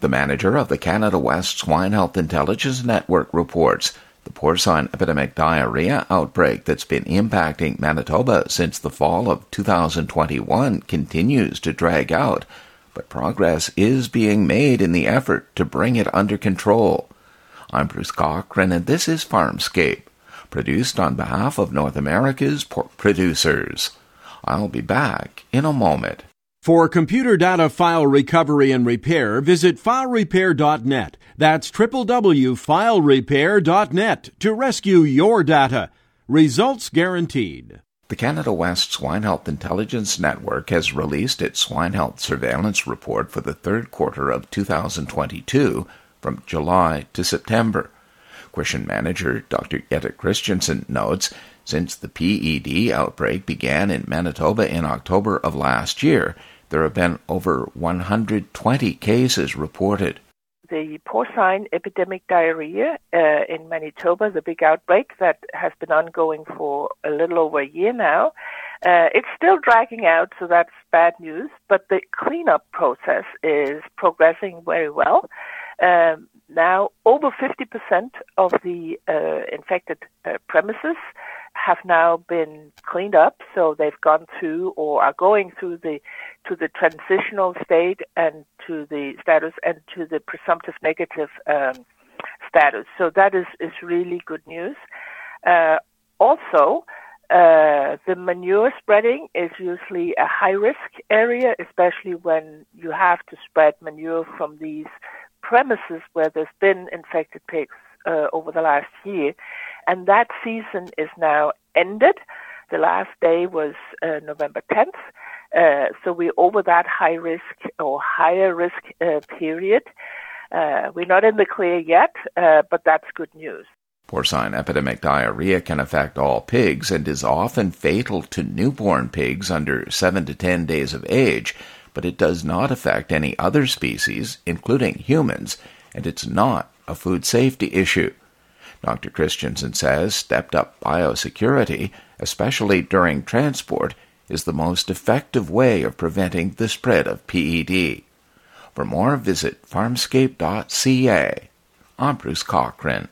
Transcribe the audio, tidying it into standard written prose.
The manager of the Canada West Swine Health Intelligence Network reports the porcine epidemic diarrhea outbreak that's been impacting Manitoba since the fall of 2021 continues to drag out, but progress is being made in the effort to bring it under control. I'm Bruce Cochrane, and this is Farmscape, produced on behalf of North America's pork producers. I'll be back in a moment. For computer data file recovery and repair, visit filerepair.net. That's www.filerepair.net to rescue your data. Results guaranteed. The Canada West Swine Health Intelligence Network has released its Swine Health Surveillance Report for the third quarter of 2022 from July to September. Question Manager Dr. Etta Christensen notes, since the PED outbreak began in Manitoba in October of last year, there have been over 120 cases reported. The porcine epidemic diarrhea in Manitoba, the big outbreak that has been ongoing for a little over a year now, it's still dragging out, so that's bad news, but the cleanup process is progressing very well. Now, over 50% of the infected premises have now been cleaned up, so they've gone through or are going through to the transitional state and to the status and to the presumptive negative status. So that is really good news. Also, the manure spreading is usually a high-risk area, especially when you have to spread manure from these premises where there's been infected pigs over the last year, and that season is now ended. The last day was November 10th, so we're over that high risk or higher risk period. We're not in the clear yet, but that's good news. Porcine epidemic diarrhea can affect all pigs and is often fatal to newborn pigs under 7 to 10 days of age, but it does not affect any other species, including humans, and it's not a food safety issue. Dr. Christensen says stepped-up biosecurity, especially during transport, is the most effective way of preventing the spread of PED. For more, visit farmscape.ca. I'm Bruce Cochrane.